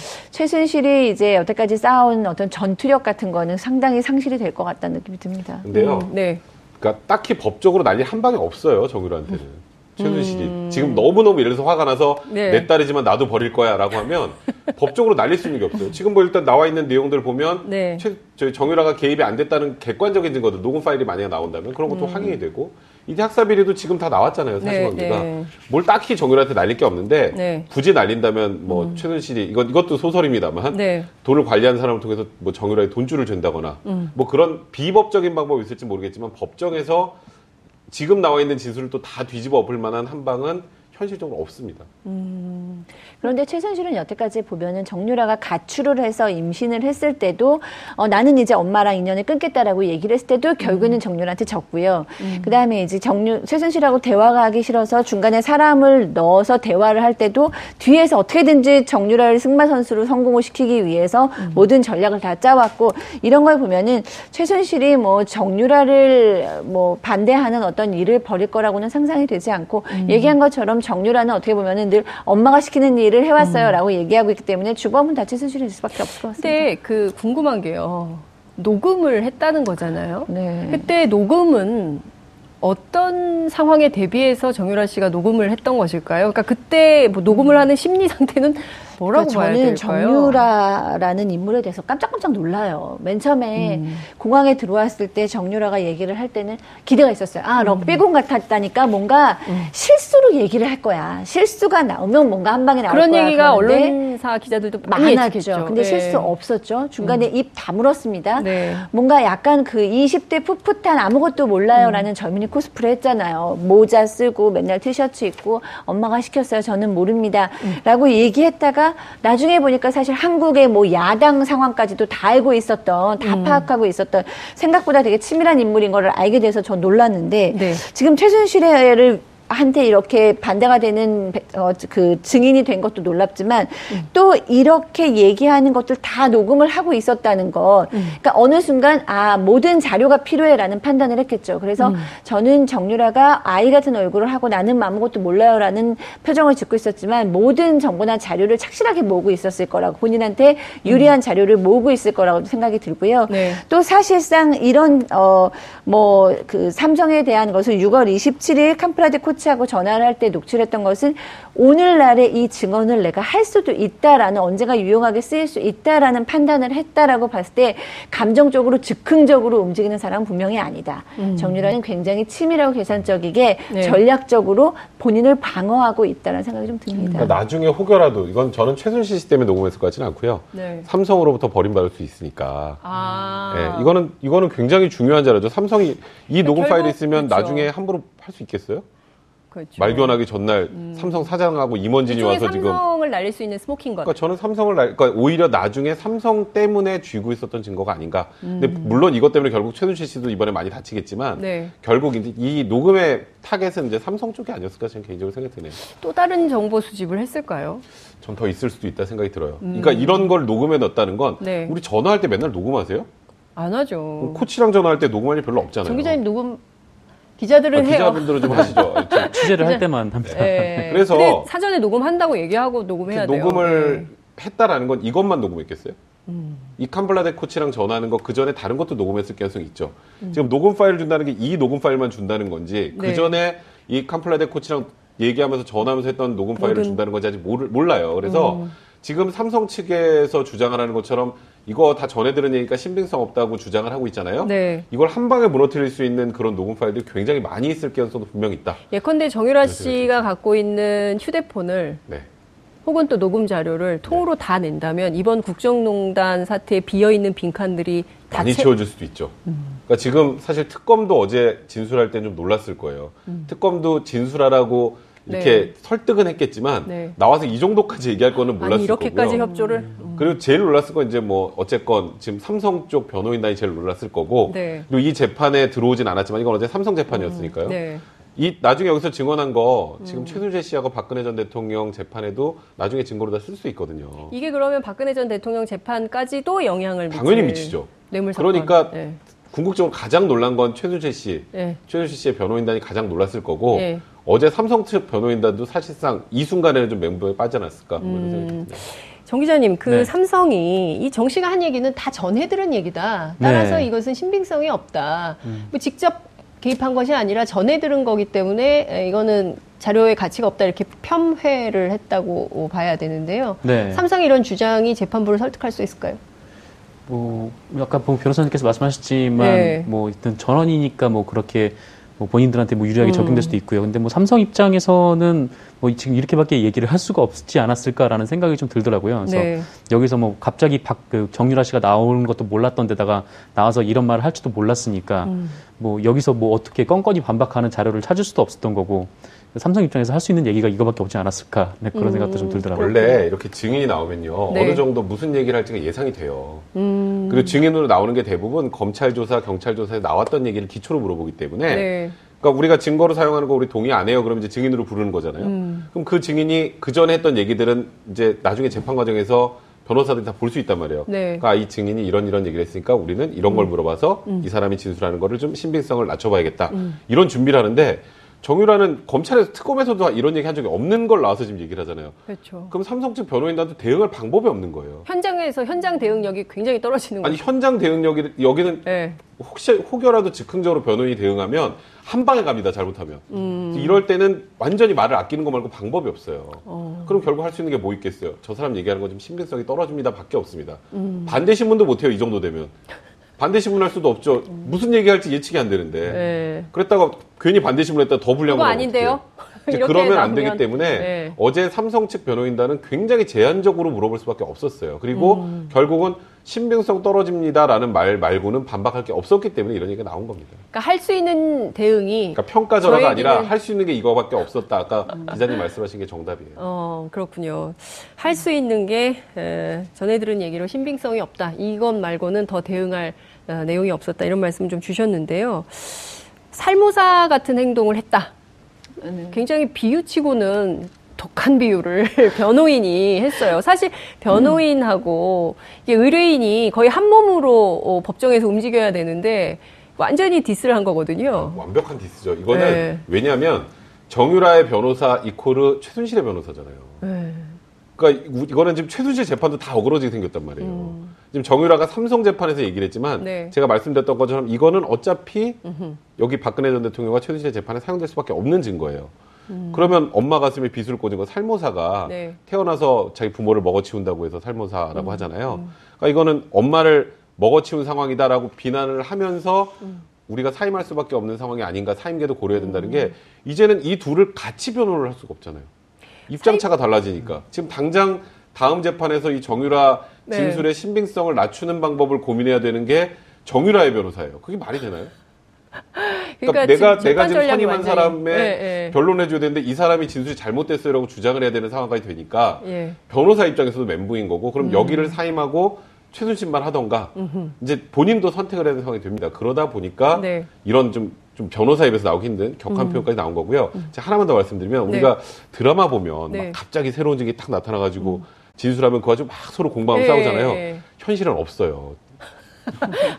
최순실이 이제 여태까지 쌓아온 어떤 전투력 같은 거는 상당히 상실이 될 것 같다는 느낌이 듭니다. 근데요. 음, 네. 그러니까 딱히 법적으로 난리 한 방이 없어요. 정유라한테는. 음. 최순실이. 지금 너무너무 예를 들어서 화가 나서 네. 내 딸이지만 나도 버릴 거야 라고 하면 법적으로 날릴 수 있는 게 없어요. 지금 뭐 일단 나와 있는 내용들 보면 네. 최, 저희 정유라가 개입이 안 됐다는 객관적인 증거들, 녹음 파일이 만약에 나온다면 그런 것도 음. 항의가 되고 이제 학사비리도 지금 다 나왔잖아요. 사실 관계가 네, 네. 뭘 딱히 정유라한테 날릴 게 없는데 네. 굳이 날린다면 뭐 음. 최순실이 이건 이것도 소설입니다만 네. 돈을 관리하는 사람을 통해서 뭐 정유라의 돈줄을 잰다거나 음. 뭐 그런 비법적인 방법이 있을지 모르겠지만 법정에서 지금 나와 있는 진술을 또 다 뒤집어 엎을 만한 한 방은 현실적으로 없습니다. 음, 그런데 최순실은 여태까지 보면은 정유라가 가출을 해서 임신을 했을 때도 어, 나는 이제 엄마랑 인연을 끊겠다라고 얘기를 했을 때도 결국에는 정유라한테 졌고요. 음. 그 다음에 이제 정유 최순실하고 대화가 하기 싫어서 중간에 사람을 넣어서 대화를 할 때도 뒤에서 어떻게든지 정유라를 승마 선수로 성공을 시키기 위해서 음. 모든 전략을 다 짜왔고 이런 걸 보면은 최순실이 뭐 정유라를 뭐 반대하는 어떤 일을 벌일 거라고는 상상이 되지 않고 음. 얘기한 것처럼. 정유라는 어떻게 보면은 늘 엄마가 시키는 일을 해왔어요라고 음. 얘기하고 있기 때문에 주범은 다 최순실일 수밖에 없을 것 같습니다. 근데 그 궁금한 게요. 녹음을 했다는 거잖아요. 네. 그때 녹음은 어떤 상황에 대비해서 정유라 씨가 녹음을 했던 것일까요? 그러니까 그때 뭐 녹음을 하는 심리 상태는 뭐라고 그러니까 봐야 될까요? 저는 정유라라는 인물에 대해서 깜짝깜짝 놀라요. 맨 처음에 음. 공항에 들어왔을 때 정유라가 얘기를 할 때는 기대가 있었어요. 아, 럭비공 같았다니까 뭔가 음. 실수로 얘기를 할 거야. 실수가 나오면 뭔가 한 방에 나올 그런 거야. 그런 얘기가 언론사 기자들도 많이 했죠. 근데 네. 실수 없었죠. 중간에 음. 입 다물었습니다. 네. 뭔가 약간 그 이십 대 풋풋한 아무것도 몰라요라는 음. 젊은이 코스프레 했잖아요. 모자 쓰고 맨날 티셔츠 입고 엄마가 시켰어요. 저는 모릅니다. 음. 라고 얘기했다가 나중에 보니까 사실 한국의 뭐 야당 상황까지도 다 알고 있었던, 다 음. 파악하고 있었던 생각보다 되게 치밀한 인물인 걸 알게 돼서 전 놀랐는데 네. 지금 최순실을 한테 이렇게 반대가 되는 어, 그 증인이 된 것도 놀랍지만 음. 또 이렇게 얘기하는 것들 다 녹음을 하고 있었다는 것. 음. 그러니까 어느 순간 아 모든 자료가 필요해라는 판단을 했겠죠. 그래서 음. 저는 정유라가 아이 같은 얼굴을 하고 나는 아무것도 몰라요라는 표정을 짓고 있었지만 모든 정보나 자료를 착실하게 모으고 있었을 거라고 본인한테 유리한 음. 자료를 모으고 있을 거라고 생각이 들고요. 네. 또 사실상 이런 어, 뭐 그 삼성에 대한 것을 유월 이십칠일 캄프라데 코 코치하고 전화를 할 때 녹취했던 것은 오늘날에 이 증언을 내가 할 수도 있다라는, 언젠가 유용하게 쓰일 수 있다라는 판단을 했다라고 봤을 때 감정적으로 즉흥적으로 움직이는 사람은 분명히 아니다. 음. 정유라는 굉장히 치밀하고 계산적이게 네. 전략적으로 본인을 방어하고 있다는 생각이 좀 듭니다. 그러니까 나중에 혹여라도, 이건 저는 최순실 씨 때문에 녹음했을 것 같지는 않고요. 네. 삼성으로부터 버림받을 수 있으니까. 아. 네, 이거는 이거는 굉장히 중요한 자료죠. 삼성이 이 녹음 결국, 파일이 있으면 그렇죠. 나중에 함부로 할 수 있겠어요? 그렇죠. 말견하기 전날 음. 삼성 사장하고 임원진이 와서 삼성을 지금 삼성을 날릴 수 있는 스모킹건. 그러니까 저는 삼성을 날, 그러니까 오히려 나중에 삼성 때문에 쥐고 있었던 증거가 아닌가. 음. 근데 물론 이것 때문에 결국 최순실 씨도 이번에 많이 다치겠지만 네. 결국 이제 이 녹음의 타겟은 이제 삼성 쪽이 아니었을까 저는 개인적으로 생각되네요. 또 다른 정보 수집을 했을까요? 전 더 있을 수도 있다 생각이 들어요. 음. 그러니까 이런 걸 녹음해 넣었다는 건 네. 우리 전화할 때 맨날 녹음하세요? 안 하죠. 코치랑 전화할 때 녹음할 일 별로 없잖아요. 정 기자님 녹음. 기자들은 아, 해요. 기자분들은 좀 하시죠. 취재를 할 때만 합니다. 네. 그래서 사전에 녹음한다고 얘기하고 녹음해야 돼요. 녹음을 네. 했다라는 건 이것만 녹음했겠어요? 음. 이 캄블라데 코치랑 전화하는 거 그 전에 다른 것도 녹음했을 가능성이 있죠. 음. 지금 녹음 파일을 준다는 게 이 녹음 파일만 준다는 건지 네. 그 전에 이 캄블라데 코치랑 얘기하면서 전화하면서 했던 녹음 파일을 모든... 준다는 건지 아직 모를, 몰라요. 그래서 음. 지금 삼성 측에서 주장을 하는 것처럼 이거 다 전에 들은 얘기니까 신빙성 없다고 주장을 하고 있잖아요. 네. 이걸 한 방에 무너뜨릴 수 있는 그런 녹음 파일들이 굉장히 많이 있을 가능성도 분명히 있다. 예컨대 정유라 씨가 갖고 있는 휴대폰을 네. 혹은 또 녹음 자료를 통으로 네. 다 낸다면 이번 국정농단 사태에 비어있는 빈칸들이 다 많이 채... 채워질 수도 있죠. 음. 그러니까 지금 사실 특검도 어제 진술할 때는 좀 놀랐을 거예요. 음. 특검도 진술하라고 이렇게 네. 설득은 했겠지만 네. 나와서 이 정도까지 얘기할 거는 몰랐을 거고요. 이렇게까지 협조를? 음. 그리고 제일 놀랐을 건 이제 뭐 어쨌건 지금 삼성 쪽 변호인단이 제일 놀랐을 거고 네. 그리고 이 재판에 들어오진 않았지만 이건 어제 삼성 재판이었으니까요. 음. 네. 이 나중에 여기서 증언한 거 지금 음. 최순실 씨하고 박근혜 전 대통령 재판에도 나중에 증거로 다 쓸 수 있거든요. 이게 그러면 박근혜 전 대통령 재판까지도 영향을 당연히 미치죠. 뇌물사건. 그러니까 네. 궁극적으로 가장 놀란 건 최순실 씨. 네. 최순실 씨의 변호인단이 가장 놀랐을 거고 네. 어제 삼성 측 변호인단도 사실상 이 순간에는 좀 멘붕에 빠져났을까. 음. 정 기자님, 그 네. 삼성이 이 정 씨가 한 얘기는 다 전해 들은 얘기다. 따라서 네. 이것은 신빙성이 없다. 음. 뭐 직접 개입한 것이 아니라 전해 들은 거기 때문에 이거는 자료의 가치가 없다. 이렇게 폄훼를 했다고 봐야 되는데요. 네. 삼성의 이런 주장이 재판부를 설득할 수 있을까요? 뭐 아까 변호사님께서 말씀하셨지만 네. 뭐 일단 전원이니까 뭐 그렇게 뭐 본인들한테 뭐 유리하게 적용될 수도 있고요. 근데 뭐 삼성 입장에서는 뭐 지금 이렇게밖에 얘기를 할 수가 없지 않았을까라는 생각이 좀 들더라고요. 그래서 네. 여기서 뭐 갑자기 박, 그 정유라 씨가 나오는 것도 몰랐던 데다가 나와서 이런 말을 할지도 몰랐으니까 음. 뭐 여기서 뭐 어떻게 껌껌이 반박하는 자료를 찾을 수도 없었던 거고 삼성 입장에서 할 수 있는 얘기가 이거밖에 없지 않았을까. 네, 그런 음. 생각도 좀 들더라고요. 원래 이렇게 증인이 나오면요. 네. 어느 정도 무슨 얘기를 할지가 예상이 돼요. 음. 그리고 증인으로 나오는 게 대부분 검찰 조사, 경찰 조사에 나왔던 얘기를 기초로 물어보기 때문에 네. 그러니까 우리가 증거로 사용하는 거 우리 동의 안 해요. 그러면 이제 증인으로 부르는 거잖아요. 음. 그럼 그 증인이 그 전에 했던 얘기들은 이제 나중에 재판 과정에서 변호사들이 다 볼 수 있단 말이에요. 네. 그러니까 이 증인이 이런 이런 얘기를 했으니까 우리는 이런 음. 걸 물어봐서 음. 이 사람이 진술하는 거를 좀 신빙성을 낮춰봐야겠다. 음. 이런 준비를 하는데 정유라는 검찰에서 특검에서도 이런 얘기 한 적이 없는 걸 나와서 지금 얘기를 하잖아요. 그렇죠. 그럼 삼성 측 변호인단도 대응할 방법이 없는 거예요. 현장에서 현장 대응력이 굉장히 떨어지는 거예요. 아니 거죠. 현장 대응력이 여기는 네. 혹시 혹여라도 즉흥적으로 변호인이 대응하면 한 방에 갑니다. 잘못하면. 음. 이럴 때는 완전히 말을 아끼는 거 말고 방법이 없어요. 어. 그럼 결국 할 수 있는 게 뭐 있겠어요. 저 사람 얘기하는 건 좀 신빙성이 떨어집니다. 밖에 없습니다. 음. 반대 신문도 못해요. 이 정도 되면. 반대 신문할 수도 없죠. 무슨 얘기할지 예측이 안 되는데. 네. 그랬다가 괜히 반대 신문했다가 더 불리한 건 아닌데요. 그러면 안 되기 때문에 네. 어제 삼성 측 변호인단은 굉장히 제한적으로 물어볼 수밖에 없었어요. 그리고 음. 결국은 신빙성 떨어집니다라는 말 말고는 반박할 게 없었기 때문에 이런 얘기가 나온 겁니다. 그러니까 할 수 있는 대응이 그러니까 평가절하가 아니라 할 수 있는 게 이거밖에 없었다. 아까 음. 기자님 말씀하신 게 정답이에요. 어 그렇군요. 할 수 있는 게 에, 전에 들은 얘기로 신빙성이 없다. 이것 말고는 더 대응할 어, 내용이 없었다. 이런 말씀 좀 주셨는데요. 살모사 같은 행동을 했다. 굉장히 비유치고는 독한 비유를 변호인이 했어요. 사실 변호인하고 이게 의뢰인이 거의 한 몸으로 어, 법정에서 움직여야 되는데 완전히 디스를 한 거거든요. 아, 완벽한 디스죠. 이거는 네. 왜냐하면 정유라의 변호사 이코르 최순실의 변호사잖아요. 네. 그러니까 이거는 지금 최순실 재판도 다 어그러지게 생겼단 말이에요. 음. 지금 정유라가 삼성 재판에서 얘기를 했지만 네. 제가 말씀드렸던 것처럼 이거는 어차피 음흠. 여기 박근혜 전 대통령과 최순실의 재판에 사용될 수밖에 없는 증거예요. 음. 그러면 엄마 가슴에 빗을 꽂은 건 살모사가 네. 태어나서 자기 부모를 먹어치운다고 해서 살모사라고 음. 하잖아요. 음. 그러니까 이거는 엄마를 먹어치운 상황이다라고 비난을 하면서 음. 우리가 사임할 수밖에 없는 상황이 아닌가, 사임계도 고려해야 된다는 음. 게 이제는 이 둘을 같이 변호를 할 수가 없잖아요. 입장차가 사임... 달라지니까. 지금 당장 다음 재판에서 이 정유라 네. 진술의 신빙성을 낮추는 방법을 고민해야 되는 게 정유라의 변호사예요. 그게 말이 되나요? 그러니까, 그러니까 내가, 진, 내가 지금 선임한 완전히... 사람의 네, 네. 변론해줘야 되는데 이 사람이 진술이 잘못됐어요라고 주장을 해야 되는 상황까지 되니까 네. 변호사 입장에서도 멘붕인 거고, 그럼 음. 여기를 사임하고 최순실만 하던가 음흠. 이제 본인도 선택을 해야 되는 상황이 됩니다. 그러다 보니까 네. 이런 좀, 좀 변호사 입에서 나오기 힘든 격한 음. 표현까지 나온 거고요. 음. 제가 하나만 더 말씀드리면 네. 우리가 드라마 보면 네. 막 갑자기 새로운 증인이 딱 나타나가지고 음. 진술하면 그 아주 막 서로 공방하고 네. 싸우잖아요. 네. 현실은 없어요.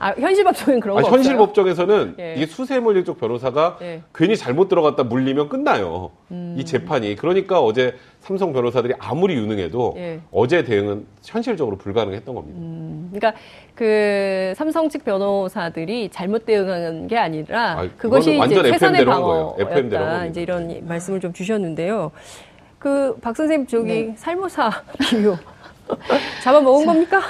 아, 현실 법정은 그런 거. 현실 없어요? 법정에서는 예. 이게 수세물 일족 변호사가 예. 괜히 잘못 들어갔다 물리면 끝나요. 음. 이 재판이. 그러니까 어제 삼성 변호사들이 아무리 유능해도 예. 어제 대응은 현실적으로 불가능했던 겁니다. 음. 그러니까 그 삼성 측 변호사들이 잘못 대응한 게 아니라 아, 그것이 이제 최선의 방어였다. 이제 이런 말씀을 좀 주셨는데요. 그 박 선생님 저기 네. 살모사 비유 잡아 먹은 겁니까?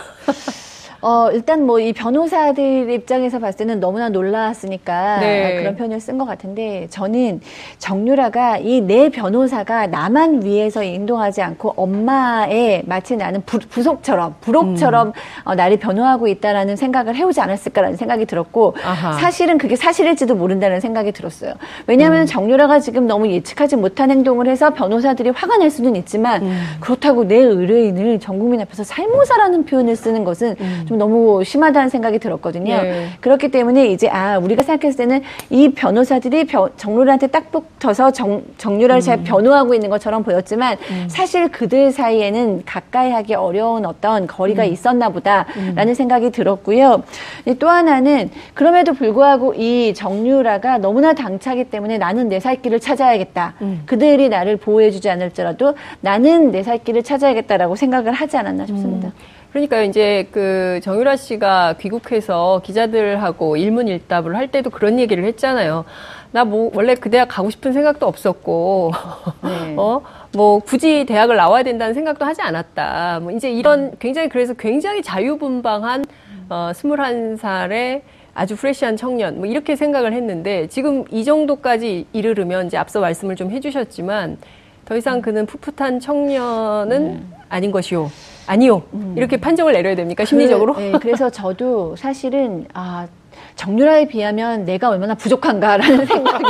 어, 일단 뭐 이 변호사들 입장에서 봤을 때는 너무나 놀랐으니까 네. 그런 표현을 쓴 것 같은데, 저는 정유라가 이 내 변호사가 나만 위해서 인도하지 않고 엄마의 마치 나는 부, 부속처럼, 부록처럼 음. 어, 나를 변호하고 있다라는 생각을 해오지 않았을까라는 생각이 들었고, 아하. 사실은 그게 사실일지도 모른다는 생각이 들었어요. 왜냐하면 음. 정유라가 지금 너무 예측하지 못한 행동을 해서 변호사들이 화가 날 수는 있지만 음. 그렇다고 내 의뢰인을 전 국민 앞에서 살모사라는 표현을 쓰는 것은 음. 좀 너무 심하다는 생각이 들었거든요. 네. 그렇기 때문에 이제 아 우리가 생각했을 때는 이 변호사들이 정유라한테 딱 붙어서 정, 정유라를 음. 잘 변호하고 있는 것처럼 보였지만 음. 사실 그들 사이에는 가까이하기 어려운 어떤 거리가 음. 있었나 보다라는 음. 생각이 들었고요. 또 하나는 그럼에도 불구하고 이 정유라가 너무나 당차기 때문에 나는 내 살 길을 찾아야겠다. 음. 그들이 나를 보호해주지 않을지라도 나는 내 살 길을 찾아야겠다라고 생각을 하지 않았나 싶습니다. 음. 그러니까 이제 그 정유라 씨가 귀국해서 기자들하고 일문일답을 할 때도 그런 얘기를 했잖아요. 나 뭐 원래 그 대학 가고 싶은 생각도 없었고, 네. 어 뭐 굳이 대학을 나와야 된다는 생각도 하지 않았다. 뭐 이제 이런 굉장히 그래서 굉장히 자유분방한 어 스물한 살의 아주 프레시한 청년 뭐 이렇게 생각을 했는데, 지금 이 정도까지 이르르면 이제 앞서 말씀을 좀 해주셨지만 더 이상 그는 풋풋한 청년은 음. 아닌 것이요. 아니요. 음. 이렇게 판정을 내려야 됩니까? 심리적으로? 그, 네, 그래서 저도 사실은 아 정유라에 비하면 내가 얼마나 부족한가라는 생각이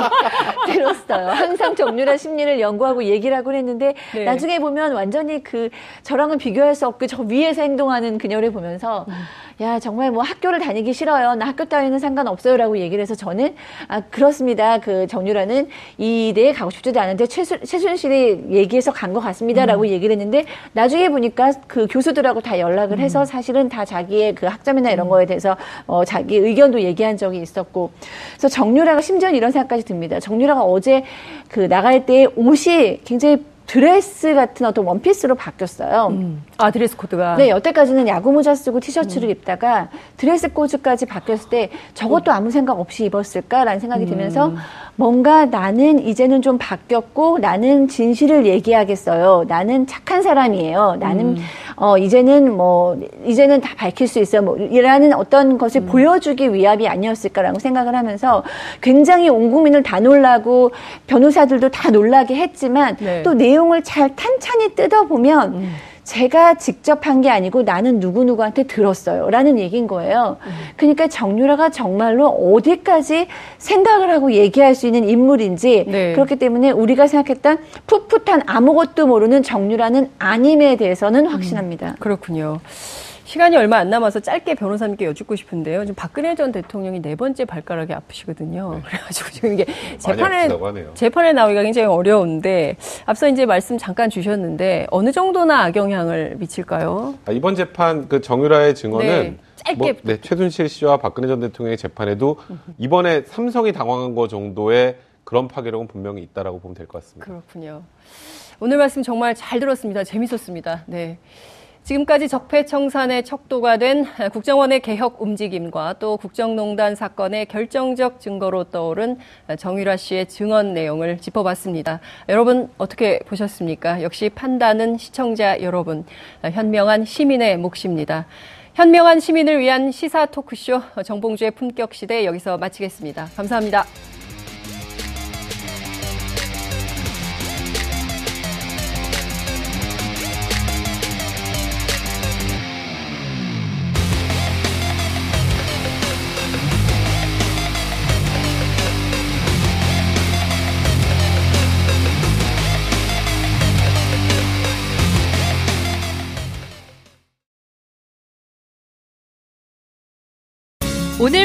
들었어요. 항상 정유라 심리를 연구하고 얘기를 하고 했는데 네. 나중에 보면 완전히 그 저랑은 비교할 수 없고 저 위에서 행동하는 그녀를 보면서 음. 야 정말 뭐 학교를 다니기 싫어요. 나 학교 따위는 상관없어요라고 얘기를 해서 저는 아 그렇습니다. 그 정유라는 이 대에 가고 싶지도 않은데 최순, 최순실이 얘기해서 간 것 같습니다라고 음. 얘기를 했는데 나중에 보니까 그 교수들하고 다 연락을 음. 해서 사실은 다 자기의 그 학점이나 이런 거에 대해서 어, 자기 의견도 얘기한 적이 있었고, 그래서 정유라가 심지어 이런 생각까지 듭니다. 정유라가 어제 그 나갈 때 옷이 굉장히 드레스 같은 어떤 원피스로 바뀌었어요. 음. 아, 드레스 코드가. 네, 여태까지는 야구 모자 쓰고 티셔츠를 음. 입다가 드레스 코드까지 바뀌었을 때 저것도 아무 생각 없이 입었을까라는 생각이 음. 들면서 뭔가 나는 이제는 좀 바뀌었고 나는 진실을 얘기하겠어요. 나는 착한 사람이에요. 나는 음. 어 이제는 뭐 이제는 다 밝힐 수 있어요. 뭐 이라는 어떤 것을 음. 보여주기 위함이 아니었을까라고 생각을 하면서 굉장히 온 국민을 다 놀라고 변호사들도 다 놀라게 했지만 네. 또 내 내용을 잘 탄탄히 뜯어보면 음. 제가 직접 한 게 아니고 나는 누구누구한테 들었어요 라는 얘기인 거예요. 음. 그러니까 정유라가 정말로 어디까지 생각을 하고 얘기할 수 있는 인물인지 네. 그렇기 때문에 우리가 생각했던 풋풋한 아무것도 모르는 정유라는 아님에 대해서는 확신합니다. 음. 그렇군요. 시간이 얼마 안 남아서 짧게 변호사님께 여쭙고 싶은데요. 지금 박근혜 전 대통령이 네 번째 발가락이 아프시거든요. 네. 그래가지고 지금 이게 재판에, 재판에 나오기가 굉장히 어려운데, 앞서 이제 말씀 잠깐 주셨는데, 어느 정도나 악영향을 미칠까요? 아, 이번 재판 그 정유라의 증언은 네. 짧게. 뭐, 네, 최순실 씨와 박근혜 전 대통령의 재판에도 이번에 삼성이 당황한 거 정도의 그런 파괴력은 분명히 있다라고 보면 될 것 같습니다. 그렇군요. 오늘 말씀 정말 잘 들었습니다. 재밌었습니다. 네. 지금까지 적폐청산의 척도가 된 국정원의 개혁 움직임과 또 국정농단 사건의 결정적 증거로 떠오른 정유라 씨의 증언 내용을 짚어봤습니다. 여러분 어떻게 보셨습니까? 역시 판단은 시청자 여러분, 현명한 시민의 몫입니다. 현명한 시민을 위한 시사 토크쇼 정봉주의 품격시대 여기서 마치겠습니다. 감사합니다. 오늘